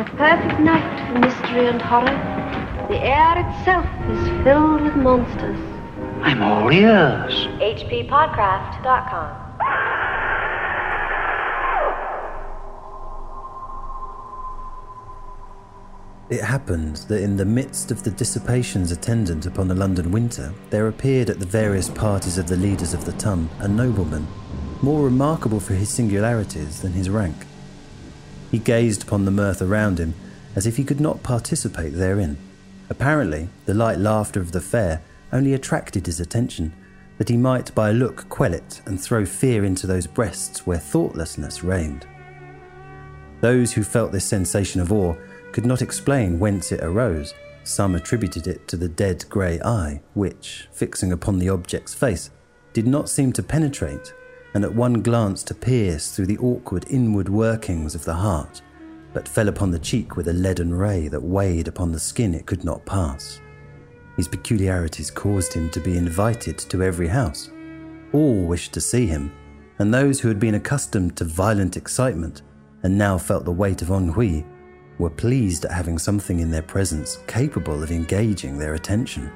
It's a perfect night for mystery and horror. The air itself is filled with monsters. I'm all ears. HPpodcraft.com. It happened that in the midst of the dissipations attendant upon the London winter, there appeared at the various parties of the leaders of the ton a nobleman, more remarkable for his singularities than his rank. He gazed upon the mirth around him as if he could not participate therein. Apparently, the light laughter of the fair only attracted his attention, that he might by a look quell it and throw fear into those breasts where thoughtlessness reigned. Those who felt this sensation of awe could not explain whence it arose. Some attributed it to the dead grey eye, which, fixing upon the object's face, did not seem to penetrate, and at one glance to pierce through the awkward inward workings of the heart, but fell upon the cheek with a leaden ray that weighed upon the skin it could not pass. His peculiarities caused him to be invited to every house. All wished to see him, and those who had been accustomed to violent excitement, and now felt the weight of ennui, were pleased at having something in their presence capable of engaging their attention.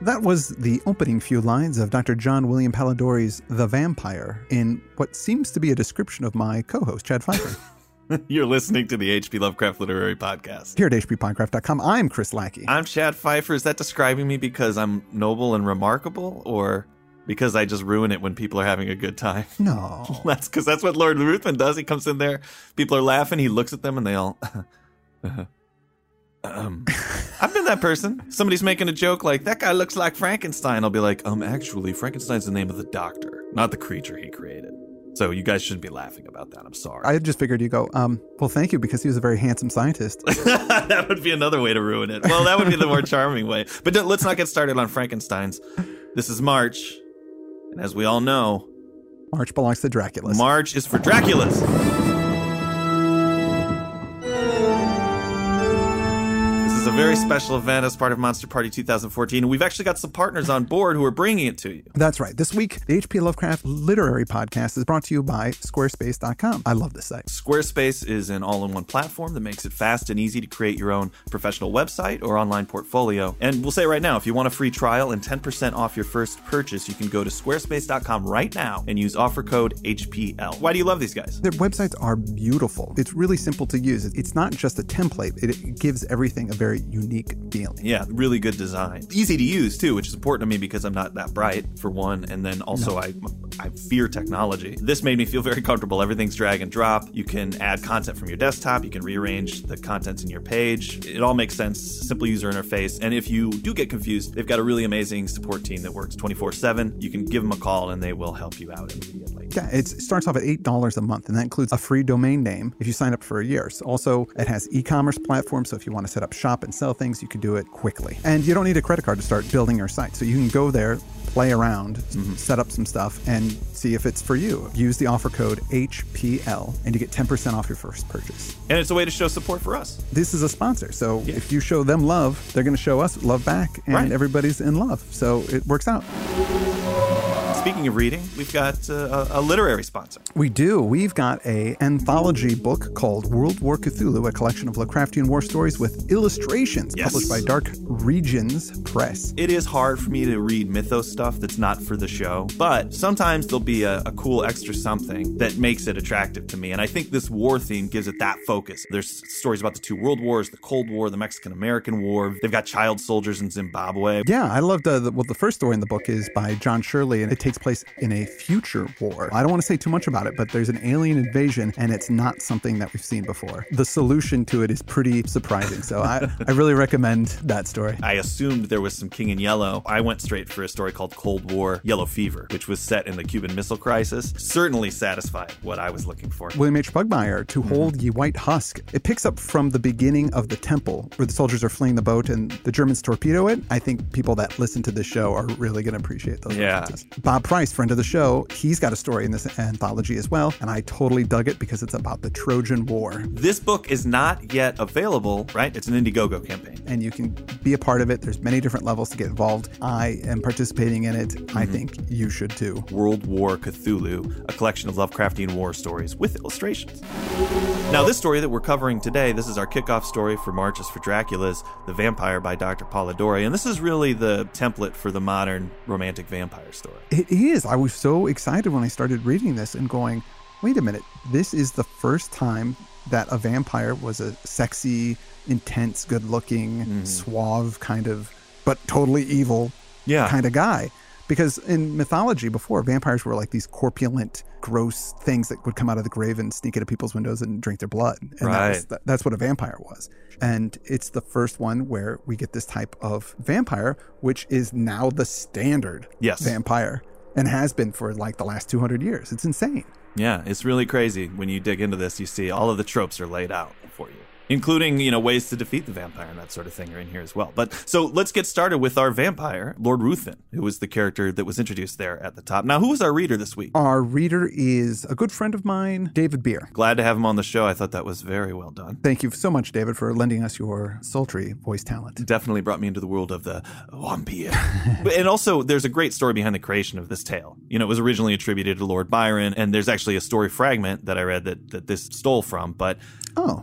That was the opening few lines of Dr. John William Polidori's The Vampire, in what seems to be a description of my co-host, Chad Pfeiffer. You're listening to the H.P. Lovecraft Literary Podcast. Here at HPpodcraft.com, I'm Chris Lackey. I'm Chad Pfeiffer. Is that describing me because I'm noble and remarkable, or because I just ruin it when people are having a good time? No. That's because that's what Lord Ruthven does. He comes in there, people are laughing, he looks at them, and they all... I've been that person. Somebody's making a joke like, that guy looks like Frankenstein. I'll be like, actually, Frankenstein's the name of the doctor, not the creature he created. So you guys shouldn't be laughing about that. I'm sorry. I just figured you go, well, thank you, because he was a very handsome scientist. That would be another way to ruin it. Well, that would be the more charming way. But let's not get started on Frankensteins. This is March. And as we all know, March belongs to Draculas. March is for Draculas. This is a very special event as part of Monster Party 2014. And we've actually got some partners on board who are bringing it to you. That's right. This week, the H.P. Lovecraft Literary Podcast is brought to you by Squarespace.com. I love this site. Squarespace is an all-in-one platform that makes it fast and easy to create your own professional website or online portfolio. And we'll say right now, if you want a free trial and 10% off your first purchase, you can go to Squarespace.com right now and use offer code HPL. Why do you love these guys? Their websites are beautiful. It's really simple to use. It's not just a template. It gives everything a very unique feeling. Yeah, really good design. Easy to use, too, which is important to me because I'm not that bright, for one. And then also I fear technology. This made me feel very comfortable. Everything's drag and drop. You can add content from your desktop. You can rearrange the contents in your page. It all makes sense. Simple user interface. And if you do get confused, they've got a really amazing support team that works 24/7. You can give them a call and they will help you out immediately. Yeah, it starts off at $8 a month, and that includes a free domain name if you sign up for a year. So also, it has e-commerce platforms, so if you want to set up shop and sell things, you can do it quickly. And you don't need a credit card to start building your site. So you can go there, play around, set up some stuff, and see if it's for you. Use the offer code HPL, and you get 10% off your first purchase. And it's a way to show support for us. This is a sponsor, so if you show them love, they're going to show us love back, and everybody's in love. So it works out. Speaking of reading, we've got a literary sponsor. We do. We've got an anthology book called World War Cthulhu, a collection of Lovecraftian war stories with illustrations published by Dark Regions Press. It is hard for me to read mythos stuff that's not for the show, but sometimes there'll be a cool extra something that makes it attractive to me. And I think this war theme gives it that focus. There's stories about the two world wars, the Cold War, the Mexican-American War. They've got child soldiers in Zimbabwe. Yeah, I loved the first story in the book is by John Shirley, and it takes place in a future war. I don't want to say too much about it, but there's an alien invasion, and it's not something that we've seen before. The solution to it is pretty surprising, so I really recommend that story. I assumed there was some King in Yellow. I went straight for a story called Cold War Yellow Fever, which was set in the Cuban Missile Crisis. Certainly satisfied what I was looking for. William H. Pugmire, To Hold Ye White Husk. It picks up from the beginning of the temple, where the soldiers are fleeing the boat and the Germans torpedo it. I think people that listen to this show are really going to appreciate those references. Bob Bob Price, friend of the show, he's got a story in this anthology as well, and I totally dug it because it's about the Trojan War. This book is not yet available, right? It's an Indiegogo campaign. And you can be a part of it. There's many different levels to get involved. I am participating in it. Mm-hmm. I think you should too. World War Cthulhu, a collection of Lovecraftian war stories with illustrations. Now, this story that we're covering today, this is our kickoff story for March, is for Draculas, The Vampire by Dr. Polidori. And this is really the template for the modern romantic vampire story. It is. I was so excited when I started reading this and going, wait a minute, this is the first time that a vampire was a sexy, intense, good-looking, suave kind of, but totally evil kind of guy. Because in mythology before, vampires were like these corpulent, gross things that would come out of the grave and sneak into people's windows and drink their blood. And that's what a vampire was. And it's the first one where we get this type of vampire, which is now the standard vampire and has been for like the last 200 years. It's insane. Yeah, it's really crazy. When you dig into this, you see all of the tropes are laid out for you, including, you know, ways to defeat the vampire and that sort of thing are in here as well. But so let's get started with our vampire, Lord Ruthven, who was the character that was introduced there at the top. Now, who was our reader this week? Our reader is a good friend of mine, David Beer. Glad to have him on the show. I thought that was very well done. Thank you so much, David, for lending us your sultry voice talent. Definitely brought me into the world of the vampire. And also, there's a great story behind the creation of this tale. You know, it was originally attributed to Lord Byron, and there's actually a story fragment that I read that this stole from. But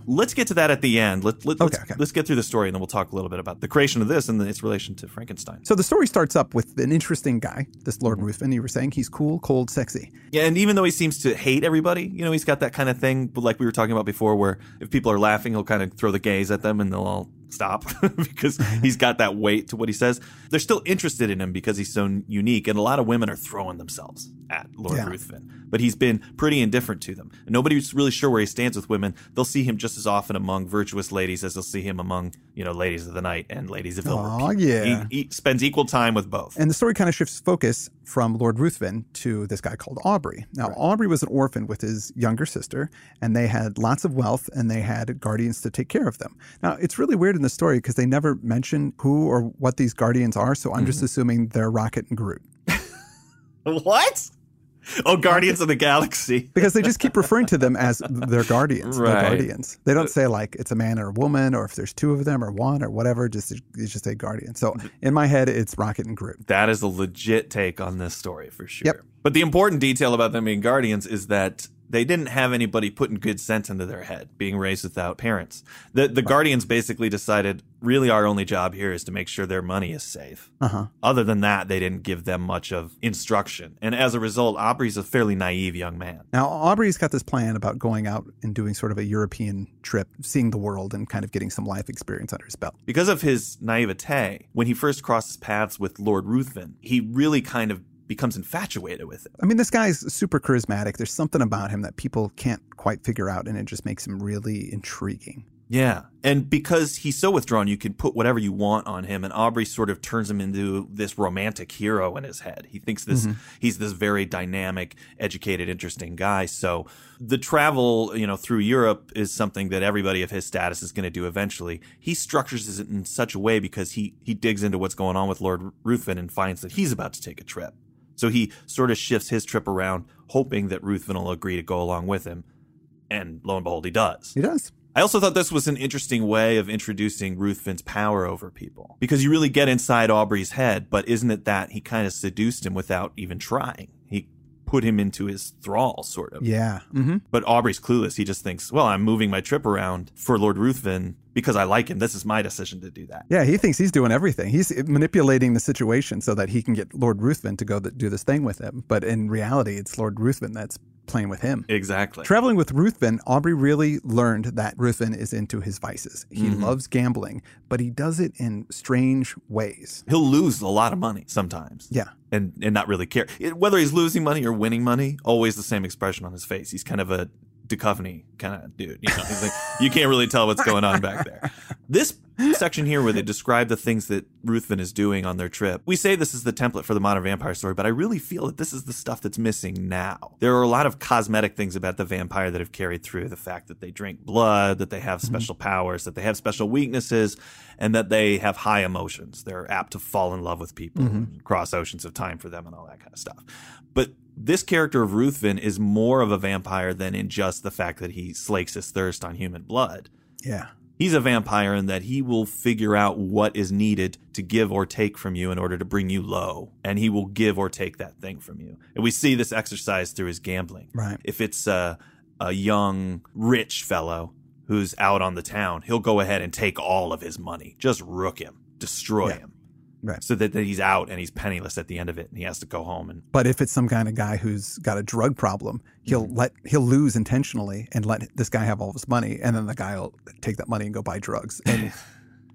let's get to that at the end. Let's get through the story, and then we'll talk a little bit about the creation of this and its relation to Frankenstein. So the story starts up with an interesting guy, this Lord Ruthven. You were saying he's cool, cold, sexy. Yeah, and even though he seems to hate everybody, you know, he's got that kind of thing, but like we were talking about before, where if people are laughing, he'll kind of throw the gaze at them and they'll all stop because he's got that weight to what he says. They're still interested in him because he's so unique, and a lot of women are throwing themselves at Lord Ruthven, but he's been pretty indifferent to them. Nobody's really sure where he stands with women. They'll see him just as often among virtuous ladies as they'll see him among, you know, ladies of the night and ladies of Silver. He spends equal time with both. And the story kind of shifts focus from Lord Ruthven to this guy called Aubrey. Now, Aubrey was an orphan with his younger sister, and they had lots of wealth, and they had guardians to take care of them. Now, it's really weird in the story because they never mention who or what these guardians are, so I'm just assuming they're Rocket and Groot. What? Oh, Guardians of the Galaxy. Because they just keep referring to them as their guardians. Right. Their guardians. They don't say like it's a man or a woman or if there's two of them or one or whatever. It's just a guardian. So in my head, it's Rocket and Groot. That is a legit take on this story for sure. Yep. But the important detail about them being guardians is that they didn't have anybody putting good sense into their head, being raised without parents. The guardians basically decided, really our only job here is to make sure their money is safe. Uh-huh. Other than that, they didn't give them much of instruction. And as a result, Aubrey's a fairly naive young man. Now, Aubrey's got this plan about going out and doing sort of a European trip, seeing the world and kind of getting some life experience under his belt. Because of his naivete, when he first crosses paths with Lord Ruthven, he really kind of becomes infatuated with it. I mean, this guy's super charismatic. There's something about him that people can't quite figure out, and it just makes him really intriguing. Yeah. And because he's so withdrawn, you can put whatever you want on him. And Aubrey sort of turns him into this romantic hero in his head. He thinks he's this very dynamic, educated, interesting guy. So the travel, you know, through Europe is something that everybody of his status is going to do eventually. He structures it in such a way because he digs into what's going on with Lord Ruthven and finds that he's about to take a trip. So he sort of shifts his trip around, hoping that Ruthven will agree to go along with him. And lo and behold, he does. He does. I also thought this was an interesting way of introducing Ruthven's power over people. Because you really get inside Aubrey's head, but isn't it that he kind of seduced him without even trying? He put him into his thrall, sort of. Yeah. Mm-hmm. But Aubrey's clueless. He just thinks, well, I'm moving my trip around for Lord Ruthven because I like him. This is my decision to do that. Yeah, he thinks he's doing everything. He's manipulating the situation so that he can get Lord Ruthven to go do this thing with him. But in reality, it's Lord Ruthven that's playing with him. Exactly. Traveling with Ruthven, Aubrey really learned that Ruthven is into his vices. He loves gambling, but he does it in strange ways. He'll lose a lot of money sometimes. Yeah. And not really care. Whether he's losing money or winning money, always the same expression on his face. He's kind of a Duchovny kind of dude. You know, he's like, you can't really tell what's going on back there. This section here where they describe the things that Ruthven is doing on their trip. We say this is the template for the modern vampire story, but I really feel that this is the stuff that's missing now. There are a lot of cosmetic things about the vampire that have carried through. The fact that they drink blood, that they have special powers, that they have special weaknesses, and that they have high emotions. They're apt to fall in love with people, and cross oceans of time for them, and all that kind of stuff. But this character of Ruthven is more of a vampire than in just the fact that he slakes his thirst on human blood. Yeah. He's a vampire in that he will figure out what is needed to give or take from you in order to bring you low. And he will give or take that thing from you. And we see this exercise through his gambling. Right. If it's a young, rich fellow who's out on the town, he'll go ahead and take all of his money. Just rook him. Destroy him. Right. So that he's out and he's penniless at the end of it and he has to go home. And but if it's some kind of guy who's got a drug problem, he'll lose intentionally and let this guy have all his money, and then the guy will take that money and go buy drugs and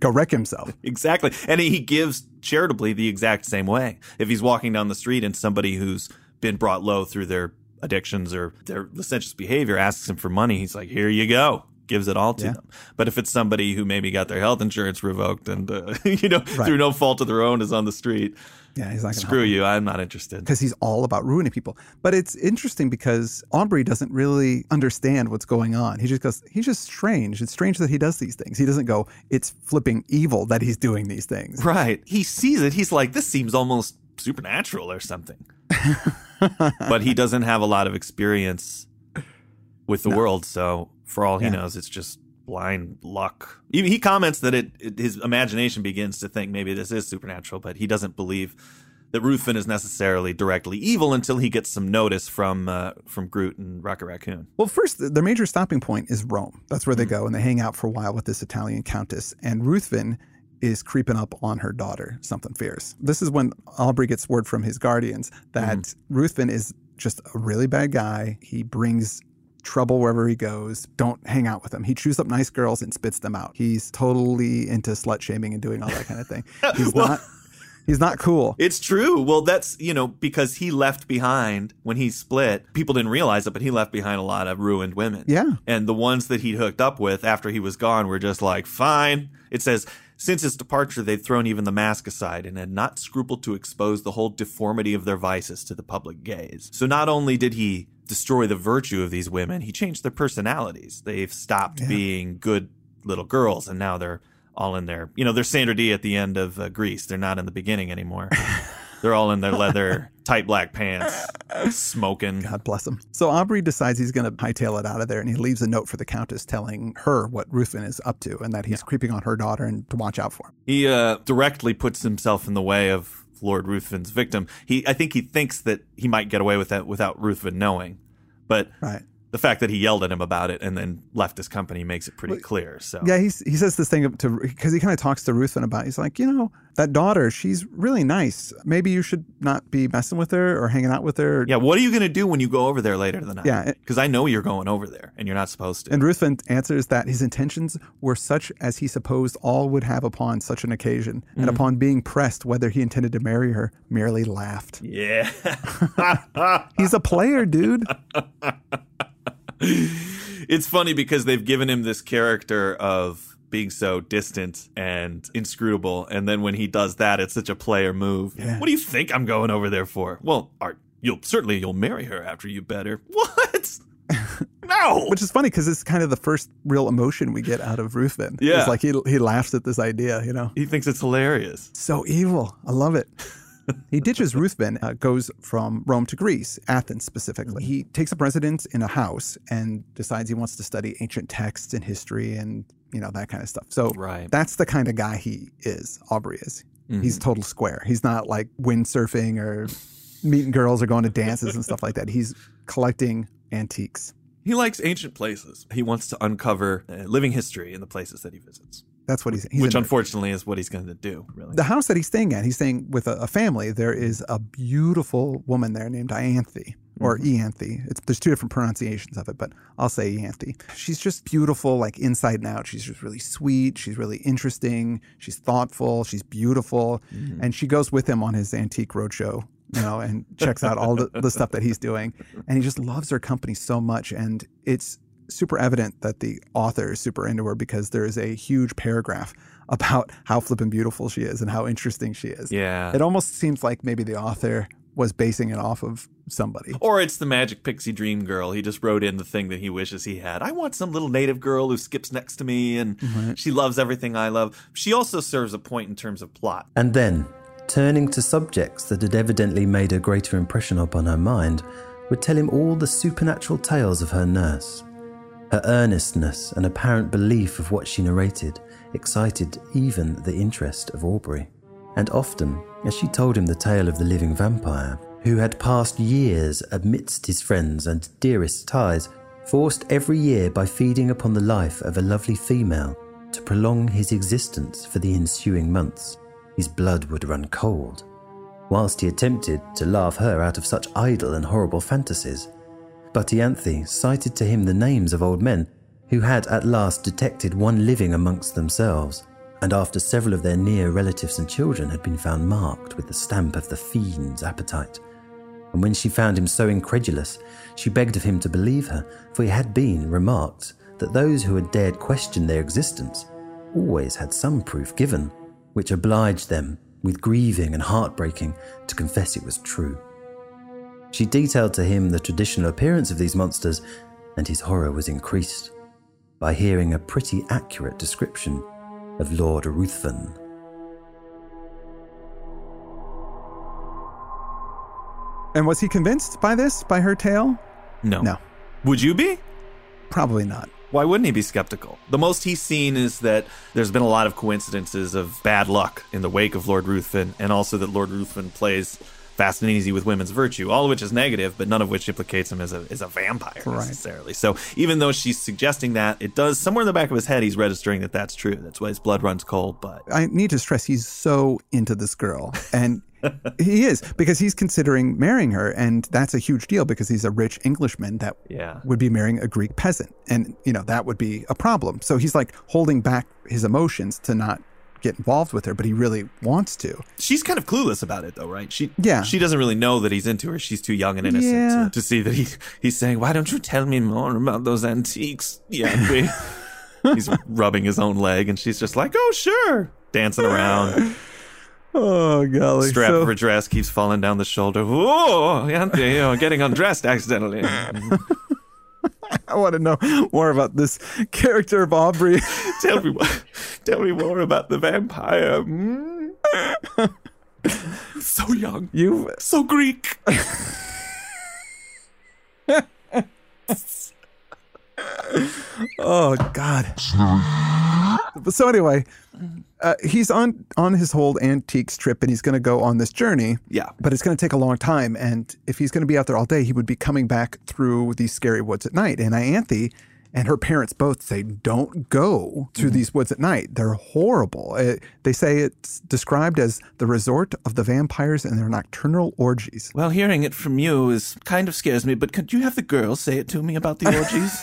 go wreck himself. Exactly. And he gives charitably the exact same way. If he's walking down the street and somebody who's been brought low through their addictions or their licentious behavior asks him for money, he's like, here you go. Gives it all to them. But if it's somebody who maybe got their health insurance revoked and, through no fault of their own is on the street, he's not screw you, I'm not interested. Because he's all about ruining people. But it's interesting because Aubrey doesn't really understand what's going on. He just goes, he's just strange. It's strange that he does these things. He doesn't go, it's flipping evil that he's doing these things. Right. He sees it. He's like, this seems almost supernatural or something. But he doesn't have a lot of experience with the world, so... For all he knows, it's just blind luck. He comments that his imagination begins to think maybe this is supernatural, but he doesn't believe that Ruthven is necessarily directly evil until he gets some notice from Groot and Rocket Raccoon. Well, first, their major stopping point is Rome. That's where they go, and they hang out for a while with this Italian countess. And Ruthven is creeping up on her daughter, something fierce. This is when Aubrey gets word from his guardians that Ruthven is just a really bad guy. He brings... trouble wherever he goes. Don't hang out with him. He chews up nice girls and spits them out. He's totally into slut shaming and doing all that kind of thing. He's he's not cool. It's true. Well, that's, because he left behind when he split. People didn't realize it, but he left behind a lot of ruined women. Yeah. And the ones that he hooked up with after he was gone were just like, fine. It says, since his departure, they'd thrown even the mask aside and had not scrupled to expose the whole deformity of their vices to the public gaze. So not only did he destroy the virtue of these women, he changed their personalities. They've stopped being good little girls, and now they're all in their, they're Sandra Dee at the end of Grease. They're not in the beginning anymore. They're all in their leather, tight black pants, smoking. God bless them. So Aubrey decides he's going to hightail it out of there, and he leaves a note for the Countess telling her what Ruthven is up to and that he's creeping on her daughter and to watch out for him. He directly puts himself in the way of Lord Ruthven's victim. I think he thinks that he might get away with that without Ruthven knowing. But the fact that he yelled at him about it and then left his company makes it pretty clear. So he says this thing because he kind of talks to Ruthven about it. He's like, that daughter, she's really nice. Maybe you should not be messing with her or hanging out with her. Yeah, what are you going to do when you go over there later in the night? Yeah, because I know you're going over there and you're not supposed to. And Ruthven answers that his intentions were such as he supposed all would have upon such an occasion, and upon being pressed whether he intended to marry her, merely laughed. Yeah. He's a player, dude. It's funny because they've given him this character of being so distant and inscrutable. And then when he does that, it's such a player move. Yeah. What do you think I'm going over there for? Well, Art, you'll marry her after you bet her. What? No. Which is funny because it's kind of the first real emotion we get out of Ruthven. Yeah. It's like he laughs at this idea, He thinks it's hilarious. So evil. I love it. He ditches Ruthven, goes from Rome to Greece, Athens specifically. He takes up residence in a house and decides he wants to study ancient texts and history and, that kind of stuff. So that's the kind of guy he is, Aubrey is. Mm-hmm. He's total square. He's not like windsurfing or meeting girls or going to dances and stuff like that. He's collecting antiques. He likes ancient places. He wants to uncover living history in the places that he visits. That's what he's which unfortunately is what he's going to do, really. The house that he's staying at, he's staying with a family. There is a beautiful woman there named Ianthe or Ianthe. There's two different pronunciations of it, but I'll say Ianthe. She's just beautiful, like inside and out. She's just really sweet. She's really interesting. She's thoughtful. She's beautiful. Mm-hmm. And she goes with him on his antique roadshow, and checks out all the stuff that he's doing. And he just loves her company so much. And it's super evident that the author is super into her because there is a huge paragraph about how flippin' beautiful she is and how interesting she is. Yeah. It almost seems like maybe the author was basing it off of somebody. Or it's the magic pixie dream girl. He just wrote in the thing that he wishes he had. I want some little native girl who skips next to me and she loves everything I love. She also serves a point in terms of plot. And then, turning to subjects that had evidently made a greater impression upon her mind, would tell him all the supernatural tales of her nurse. Her earnestness and apparent belief of what she narrated excited even the interest of Aubrey. And often, as she told him the tale of the living vampire, who had passed years amidst his friends and dearest ties, forced every year by feeding upon the life of a lovely female to prolong his existence for the ensuing months, his blood would run cold, whilst he attempted to laugh her out of such idle and horrible fantasies. But Ianthe cited to him the names of old men who had at last detected one living amongst themselves, and after several of their near relatives and children had been found marked with the stamp of the fiend's appetite. And when she found him so incredulous, she begged of him to believe her, for it had been remarked that those who had dared question their existence always had some proof given, which obliged them, with grieving and heartbreaking, to confess it was true. She detailed to him the traditional appearance of these monsters, and his horror was increased by hearing a pretty accurate description of Lord Ruthven. And was he convinced by this, by her tale? No. No. Would you be? Probably not. Why wouldn't he be skeptical? The most he's seen is that there's been a lot of coincidences of bad luck in the wake of Lord Ruthven, and also that Lord Ruthven plays fast and easy with women's virtue, all of which is negative, but none of which implicates him as a vampire necessarily. So even though she's suggesting that, it does, somewhere in the back of his head, he's registering that that's true. That's why his blood runs cold. But I need to stress, he's so into this girl. And he is, because he's considering marrying her. And that's a huge deal because he's a rich Englishman that would be marrying a Greek peasant. And, you know, that would be a problem. So he's like holding back his emotions to not get involved with her, but he really wants to. She's kind of clueless about it, though, right? She doesn't really know that he's into her. She's too young and innocent to see that he's saying, "Why don't you tell me more about those antiques?" Yeah, he's rubbing his own leg, and she's just like, "Oh, sure," dancing around. Oh, golly. Strap of her dress keeps falling down the shoulder. Oh, getting undressed accidentally. I want to know more about this character of Aubrey. Tell me more about the vampire. So young. You so Greek. Oh, God. So anyway, he's on his whole antiques trip, and he's going to go on this journey. Yeah. But it's going to take a long time. And if he's going to be out there all day, he would be coming back through these scary woods at night. And Ianthe and her parents both say, don't go to these woods at night. They're horrible. They say it's described as the resort of the vampires and their nocturnal orgies. Well, hearing it from you is kind of scares me, but could you have the girls say it to me about the orgies?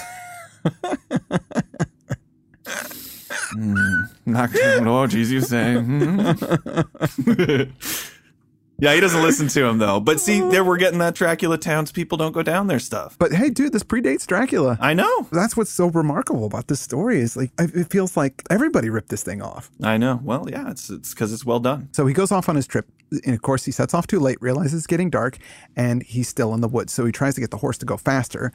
Nocturnal orgies, you say? Yeah, he doesn't listen to him, though. But see, there we're getting that Dracula townspeople don't go down there stuff. But hey, dude, this predates Dracula. I know. That's what's so remarkable about this story is, like, it feels like everybody ripped this thing off. I know. Well, yeah, it's because it's well done. So he goes off on his trip. And, of course, he sets off too late, realizes it's getting dark, and he's still in the woods. So he tries to get the horse to go faster.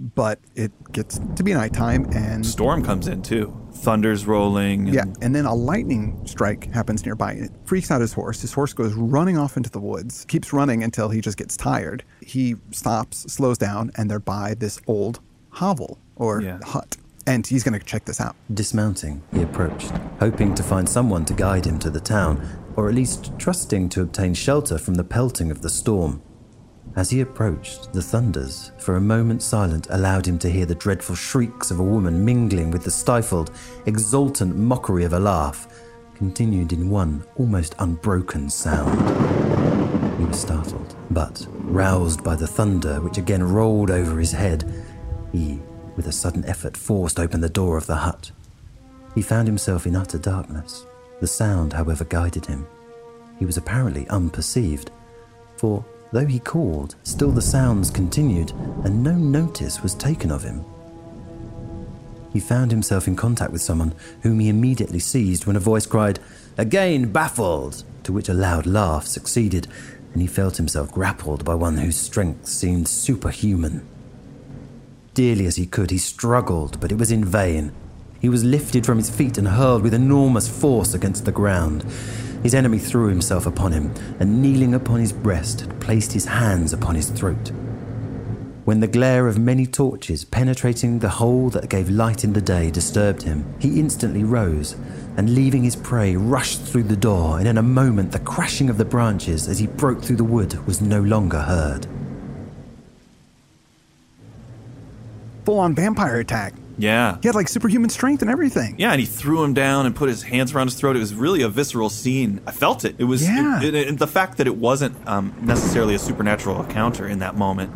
But it gets to be nighttime and... storm comes in, too. Thunder's rolling. And... yeah, and then a lightning strike happens nearby. It freaks out his horse. His horse goes running off into the woods, keeps running until he just gets tired. He stops, slows down, and they're by this old hovel or hut. And he's going to check this out. Dismounting, he approached, hoping to find someone to guide him to the town, or at least trusting to obtain shelter from the pelting of the storm. As he approached, the thunders, for a moment silent, allowed him to hear the dreadful shrieks of a woman mingling with the stifled, exultant mockery of a laugh, continued in one almost unbroken sound. He was startled, but roused by the thunder, which again rolled over his head, he, with a sudden effort, forced open the door of the hut. He found himself in utter darkness. The sound, however, guided him. He was apparently unperceived, for... though he called, still the sounds continued, and no notice was taken of him. he found himself in contact with someone whom he immediately seized when a voice cried, "Again baffled!" to which a loud laugh succeeded, and he felt himself grappled by one whose strength seemed superhuman. Dearly as he could, he struggled, but it was in vain. He was lifted from his feet and hurled with enormous force against the ground. His enemy threw himself upon him, and kneeling upon his breast, had placed his hands upon his throat. When the glare of many torches penetrating the hole that gave light in the day disturbed him, he instantly rose, and leaving his prey, rushed through the door, and in a moment the crashing of the branches as he broke through the wood was no longer heard. Full-on vampire attack. Yeah. He had like superhuman strength and everything. Yeah, and he threw him down and put his hands around his throat. It was really a visceral scene. I felt it. It was the fact that it wasn't necessarily a supernatural encounter in that moment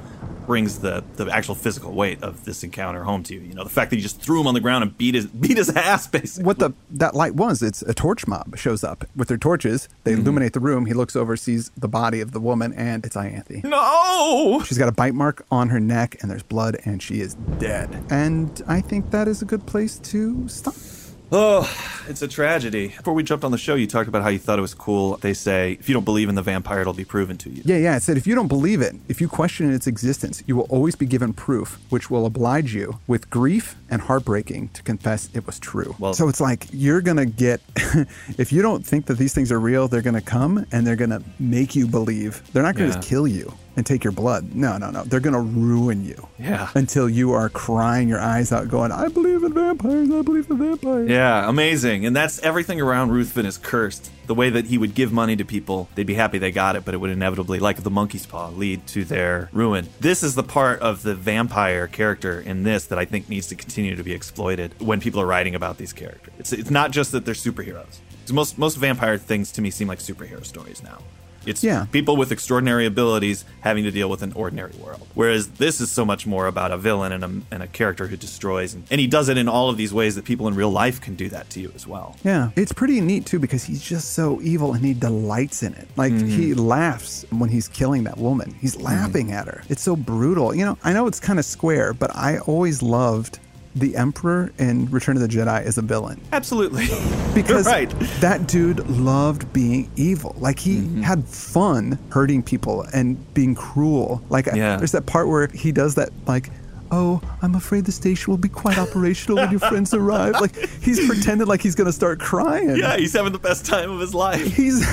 brings the actual physical weight of this encounter home to you. You know, the fact that he just threw him on the ground and beat his ass, basically. What that light was, it's a torch mob shows up with their torches. They illuminate the room. He looks over, sees the body of the woman, and it's Ianthe. No! She's got a bite mark on her neck, and there's blood, and she is dead. And I think that is a good place to stop. Oh, it's a tragedy. Before we jumped on the show, you talked about how you thought it was cool. They say, if you don't believe in the vampire, it'll be proven to you. Yeah. It said, if you don't believe it, if you question its existence, you will always be given proof, which will oblige you with grief and heartbreaking to confess it was true. Well, so it's like, you're going to get, if you don't think that these things are real, they're going to come and they're going to make you believe. They're not going to just kill you and take your blood. No. They're going to ruin you. Yeah. Until you are crying your eyes out going, I believe in vampires. I believe in vampires. Yeah, amazing. And that's everything around Ruthven is cursed. The way that he would give money to people, they'd be happy they got it, but it would inevitably, like the monkey's paw, lead to their ruin. This is the part of the vampire character in this that I think needs to continue to be exploited when people are writing about these characters. It's not just that they're superheroes. Most vampire things to me seem like superhero stories now. It's people with extraordinary abilities having to deal with an ordinary world. Whereas this is so much more about a villain and a character who destroys. And he does it in all of these ways that people in real life can do that to you as well. Yeah. It's pretty neat, too, because he's just so evil and he delights in it. Like, he laughs when he's killing that woman. He's laughing at her. It's so brutal. You know, I know it's kind of square, but I always loved the Emperor in Return of the Jedi is a villain. Absolutely. Because right. That dude loved being evil. Like, he had fun hurting people and being cruel. Like, there's that part where he does that, like, oh, I'm afraid the station will be quite operational when your friends arrive. Like, he's pretended like he's going to start crying. Yeah, he's having the best time of his life. He's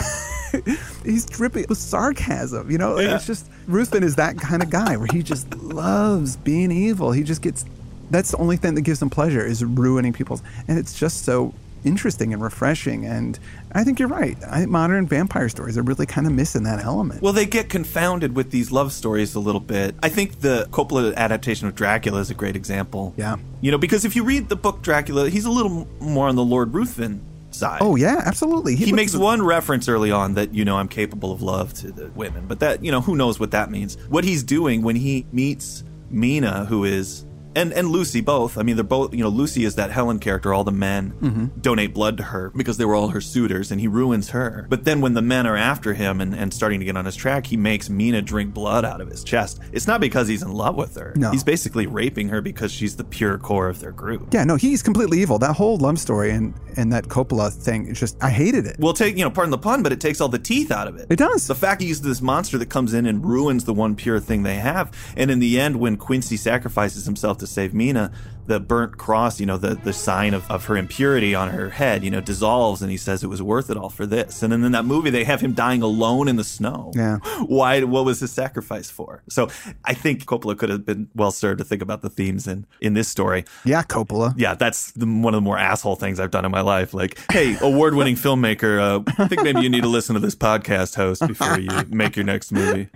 dripping with sarcasm, you know? Yeah. It's just, Ruthven is that kind of guy where he just loves being evil. He just gets... That's the only thing that gives them pleasure is ruining people's. And it's just so interesting and refreshing. And I think you're right. I think modern vampire stories are really kind of missing that element. Well, they get confounded with these love stories a little bit. I think the Coppola adaptation of Dracula is a great example. Yeah. You know, because if you read the book Dracula, he's a little more on the Lord Ruthven side. Oh, yeah, absolutely. He makes one reference early on that, you know, I'm capable of love to the women. But that, you know, who knows what that means. What he's doing when he meets Mina, who is... And Lucy both. I mean, they're both, you know, Lucy is that Helen character. All the men donate blood to her because they were all her suitors, and he ruins her. But then when the men are after him and starting to get on his track, he makes Mina drink blood out of his chest. It's not because he's in love with her. No. He's basically raping her because she's the pure core of their group. Yeah, no, he's completely evil. That whole love story and that Coppola thing, it's just, I hated it. Well, take, you know, pardon the pun, but it takes all the teeth out of it. It does. The fact he's this monster that comes in and ruins the one pure thing they have. And in the end, when Quincy sacrifices himself to save Mina, the burnt cross, you know, the sign of her impurity on her head, you know, dissolves, and he says it was worth it all for this. And then in that movie, they have him dying alone in the snow. Yeah. Why? What was his sacrifice for? So I think Coppola could have been well served to think about the themes in this story. Yeah, Coppola. Yeah, that's one of the more asshole things I've done in my life. Like, hey, award-winning filmmaker, I think maybe you need to listen to this podcast host before you make your next movie.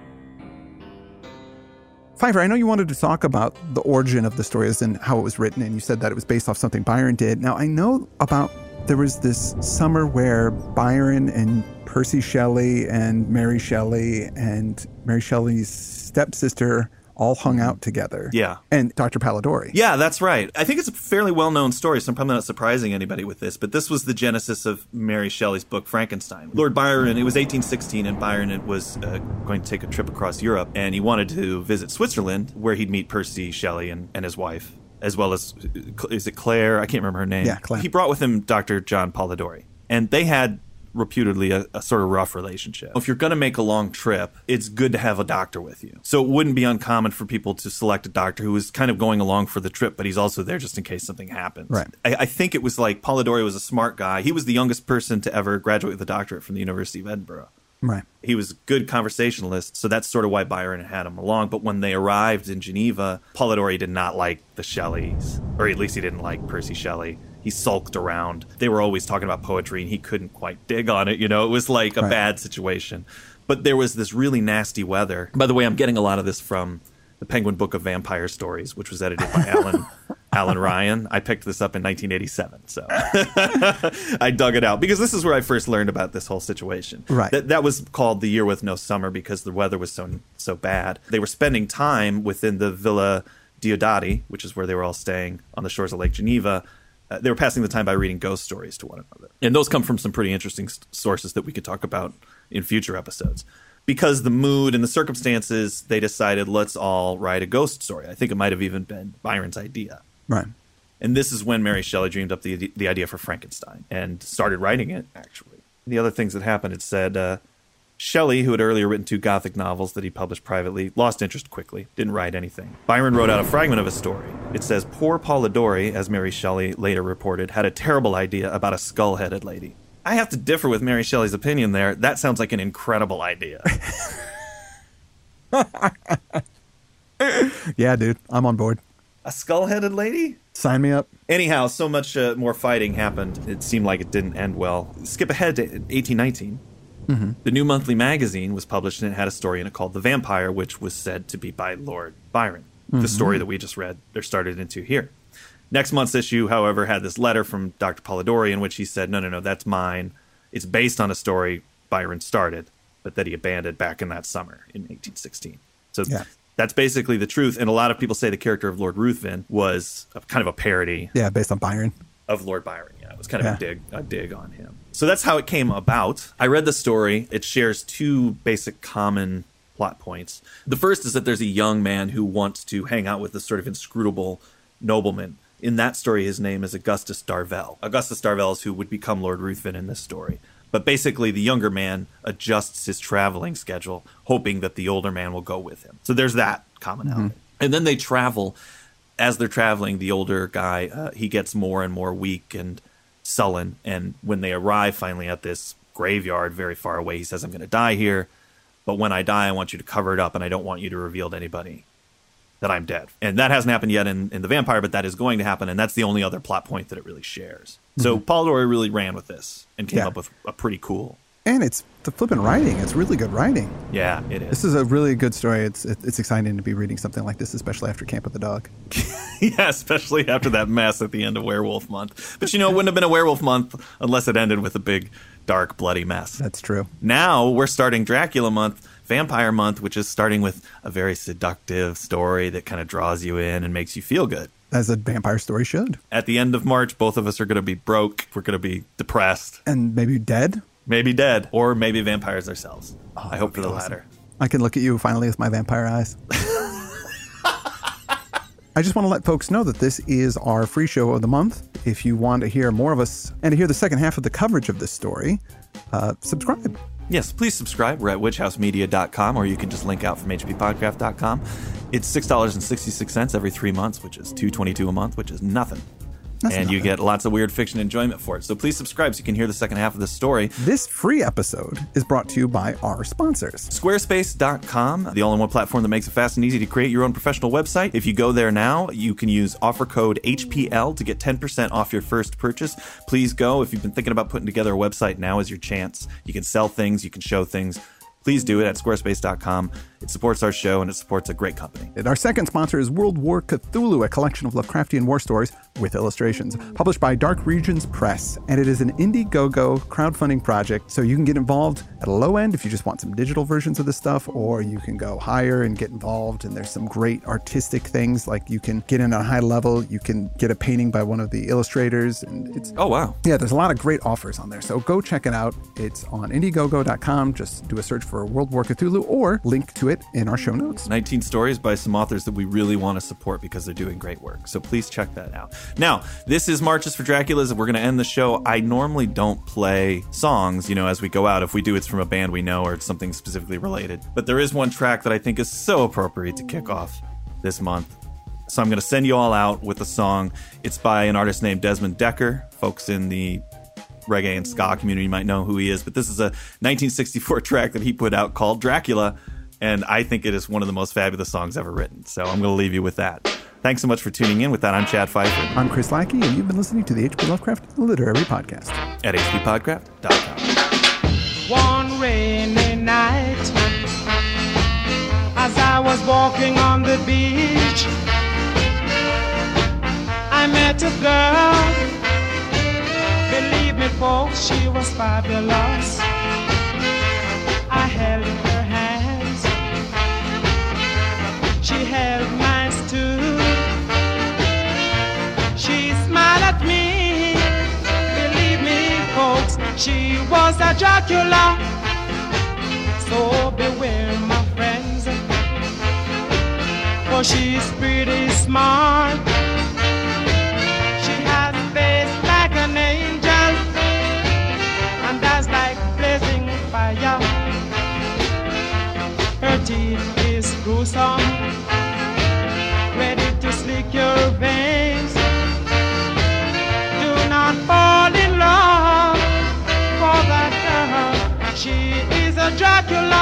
Pfeiffer, I know you wanted to talk about the origin of the stories and how it was written, and you said that it was based off something Byron did. Now, I know about there was this summer where Byron and Percy Shelley and Mary Shelley's stepsister all hung out together. Yeah. And Dr. Polidori. Yeah, that's right. I think it's a fairly well-known story, so I'm probably not surprising anybody with this, but this was the genesis of Mary Shelley's book, Frankenstein. Lord Byron, it was 1816, and Byron was going to take a trip across Europe, and he wanted to visit Switzerland, where he'd meet Percy Shelley and his wife. as well as, is it Claire? I can't remember her name. Yeah, Claire. He brought with him Dr. John Polidori, and they had reputedly a sort of rough relationship. If you're going to make a long trip, it's good to have a doctor with you. So it wouldn't be uncommon for people to select a doctor who is kind of going along for the trip, but he's also there just in case something happens. Right. I think it was like Polidori was a smart guy. He was the youngest person to ever graduate with a doctorate from the University of Edinburgh. Right. He was a good conversationalist, so that's sort of why Byron had him along. But when they arrived in Geneva, Polidori did not like the Shelleys, or at least he didn't like Percy Shelley. He sulked around. They were always talking about poetry, and he couldn't quite dig on it. You know, it was like a bad situation. But there was this really nasty weather. By the way, I'm getting a lot of this from the Penguin Book of Vampire Stories, which was edited by Alan Ryan. I picked this up in 1987, so I dug it out because this is where I first learned about this whole situation. Right. That was called The Year with No Summer because the weather was so bad. They were spending time within the Villa Diodati, which is where they were all staying on the shores of Lake Geneva. They were passing the time by reading ghost stories to one another. And those come from some pretty interesting sources that we could talk about in future episodes. Because the mood and the circumstances, they decided, let's all write a ghost story. I think it might have even been Byron's idea. Right. And this is when Mary Shelley dreamed up the idea for Frankenstein and started writing it, actually. The other things that happened, it said Shelley, who had earlier written 2 Gothic novels that he published privately, lost interest quickly, didn't write anything. Byron wrote out a fragment of a story. It says, poor Polidori, as Mary Shelley later reported, had a terrible idea about a skull-headed lady. I have to differ with Mary Shelley's opinion there. That sounds like an incredible idea. Yeah, dude, I'm on board. A skull-headed lady? Sign me up. Anyhow, so much more fighting happened. It seemed like it didn't end well. Skip ahead to 1819. Mm-hmm. The New Monthly Magazine was published, and it had a story in it called The Vampire, which was said to be by Lord Byron. Mm-hmm. The story that we just read, they're started into here. Next month's issue, however, had this letter from Dr. Polidori in which he said, no, that's mine. It's based on a story Byron started, but that he abandoned back in that summer in 1816. So that's basically the truth. And a lot of people say the character of Lord Ruthven was kind of a parody. Yeah, based on Byron. Of Lord Byron, yeah. It was kind of a dig on him. So that's how it came about. I read the story. It shares 2 basic common plot points. The first is that there's a young man who wants to hang out with this sort of inscrutable nobleman. In that story, his name is Augustus Darvell. Augustus Darvell is who would become Lord Ruthven in this story. But basically, the younger man adjusts his traveling schedule, hoping that the older man will go with him. So there's that commonality. Mm-hmm. And then they travel. As they're traveling, the older guy, he gets more and more weak and sullen. And when they arrive finally at this graveyard very far away, he says, I'm going to die here. But when I die, I want you to cover it up, and I don't want you to reveal to anybody that I'm dead. And that hasn't happened yet in The Vampire, but that is going to happen. And that's the only other plot point that it really shares. Mm-hmm. So Polidori really ran with this and came up with a pretty cool. And it's the flippin' writing. It's really good writing. Yeah, it is. This is a really good story. It's exciting to be reading something like this, especially after Camp with the Dog. Yeah, especially after that mess at the end of Werewolf Month. But, you know, it wouldn't have been a Werewolf Month unless it ended with a big, dark, bloody mess. That's true. Now we're starting Dracula Month, Vampire Month, which is starting with a very seductive story that kind of draws you in and makes you feel good. As a vampire story should. At the end of March, both of us are going to be broke. We're going to be depressed. And maybe dead. Maybe dead, or maybe vampires ourselves. Oh, I hope for the latter. I can look at you finally with my vampire eyes. I just want to let folks know that this is our free show of the month. If you want to hear more of us and to hear the second half of the coverage of this story, subscribe. Yes, please subscribe. We're at witchhousemedia.com, or you can just link out from HPpodcraft.com. It's $6.66 every 3 months, which is $2.22 a month, which is nothing. You get lots of weird fiction enjoyment for it. So please subscribe so you can hear the second half of this story. This free episode is brought to you by our sponsors. Squarespace.com, the all-in-one platform that makes it fast and easy to create your own professional website. If you go there now, you can use offer code HPL to get 10% off your first purchase. Please go. If you've been thinking about putting together a website, now is your chance. You can sell things. You can show things. Please do it at squarespace.com. It supports our show, and it supports a great company. And our second sponsor is World War Cthulhu, a collection of Lovecraftian war stories with illustrations, published by Dark Regions Press. And it is an Indiegogo crowdfunding project, so you can get involved at a low end if you just want some digital versions of this stuff, or you can go higher and get involved. And there's some great artistic things, like you can get in on a high level, you can get a painting by one of the illustrators. And it's oh, wow. Yeah, there's a lot of great offers on there, so go check it out. It's on Indiegogo.com. Just do a search for for World War Cthulhu or link to it in our show notes. 19 stories by some authors that we really want to support because they're doing great work. So please check that out. Now, this is Marches for Draculas, and we're going to end the show. I normally don't play songs, you know, as we go out. If we do, it's from a band we know or it's something specifically related. But there is one track that I think is so appropriate to kick off this month. So I'm going to send you all out with a song. It's by an artist named Desmond Dekker. Folks in the reggae and ska community might know who he is, but this is a 1964 track that he put out called Dracula, and I think it is one of the most fabulous songs ever written. So I'm going to leave you with that. Thanks so much for tuning in. With that, I'm Chad Pfeiffer. I'm Chris Lackey, and you've been listening to the H.P. Lovecraft Literary Podcast at HPpodcraft.com. One rainy night, as I was walking on the beach, I met a girl. Believe me, folks, she was fabulous. I held her hands, she held mine too. She smiled at me. Believe me, folks, she was a Dracula. So beware, my friends, for she's pretty smart. She has a face like an angel, that's like blazing fire. Her teeth is gruesome, ready to slick your veins. Do not fall in love for that girl. She is a Dracula.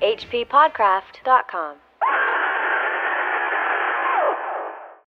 HPpodcraft.com.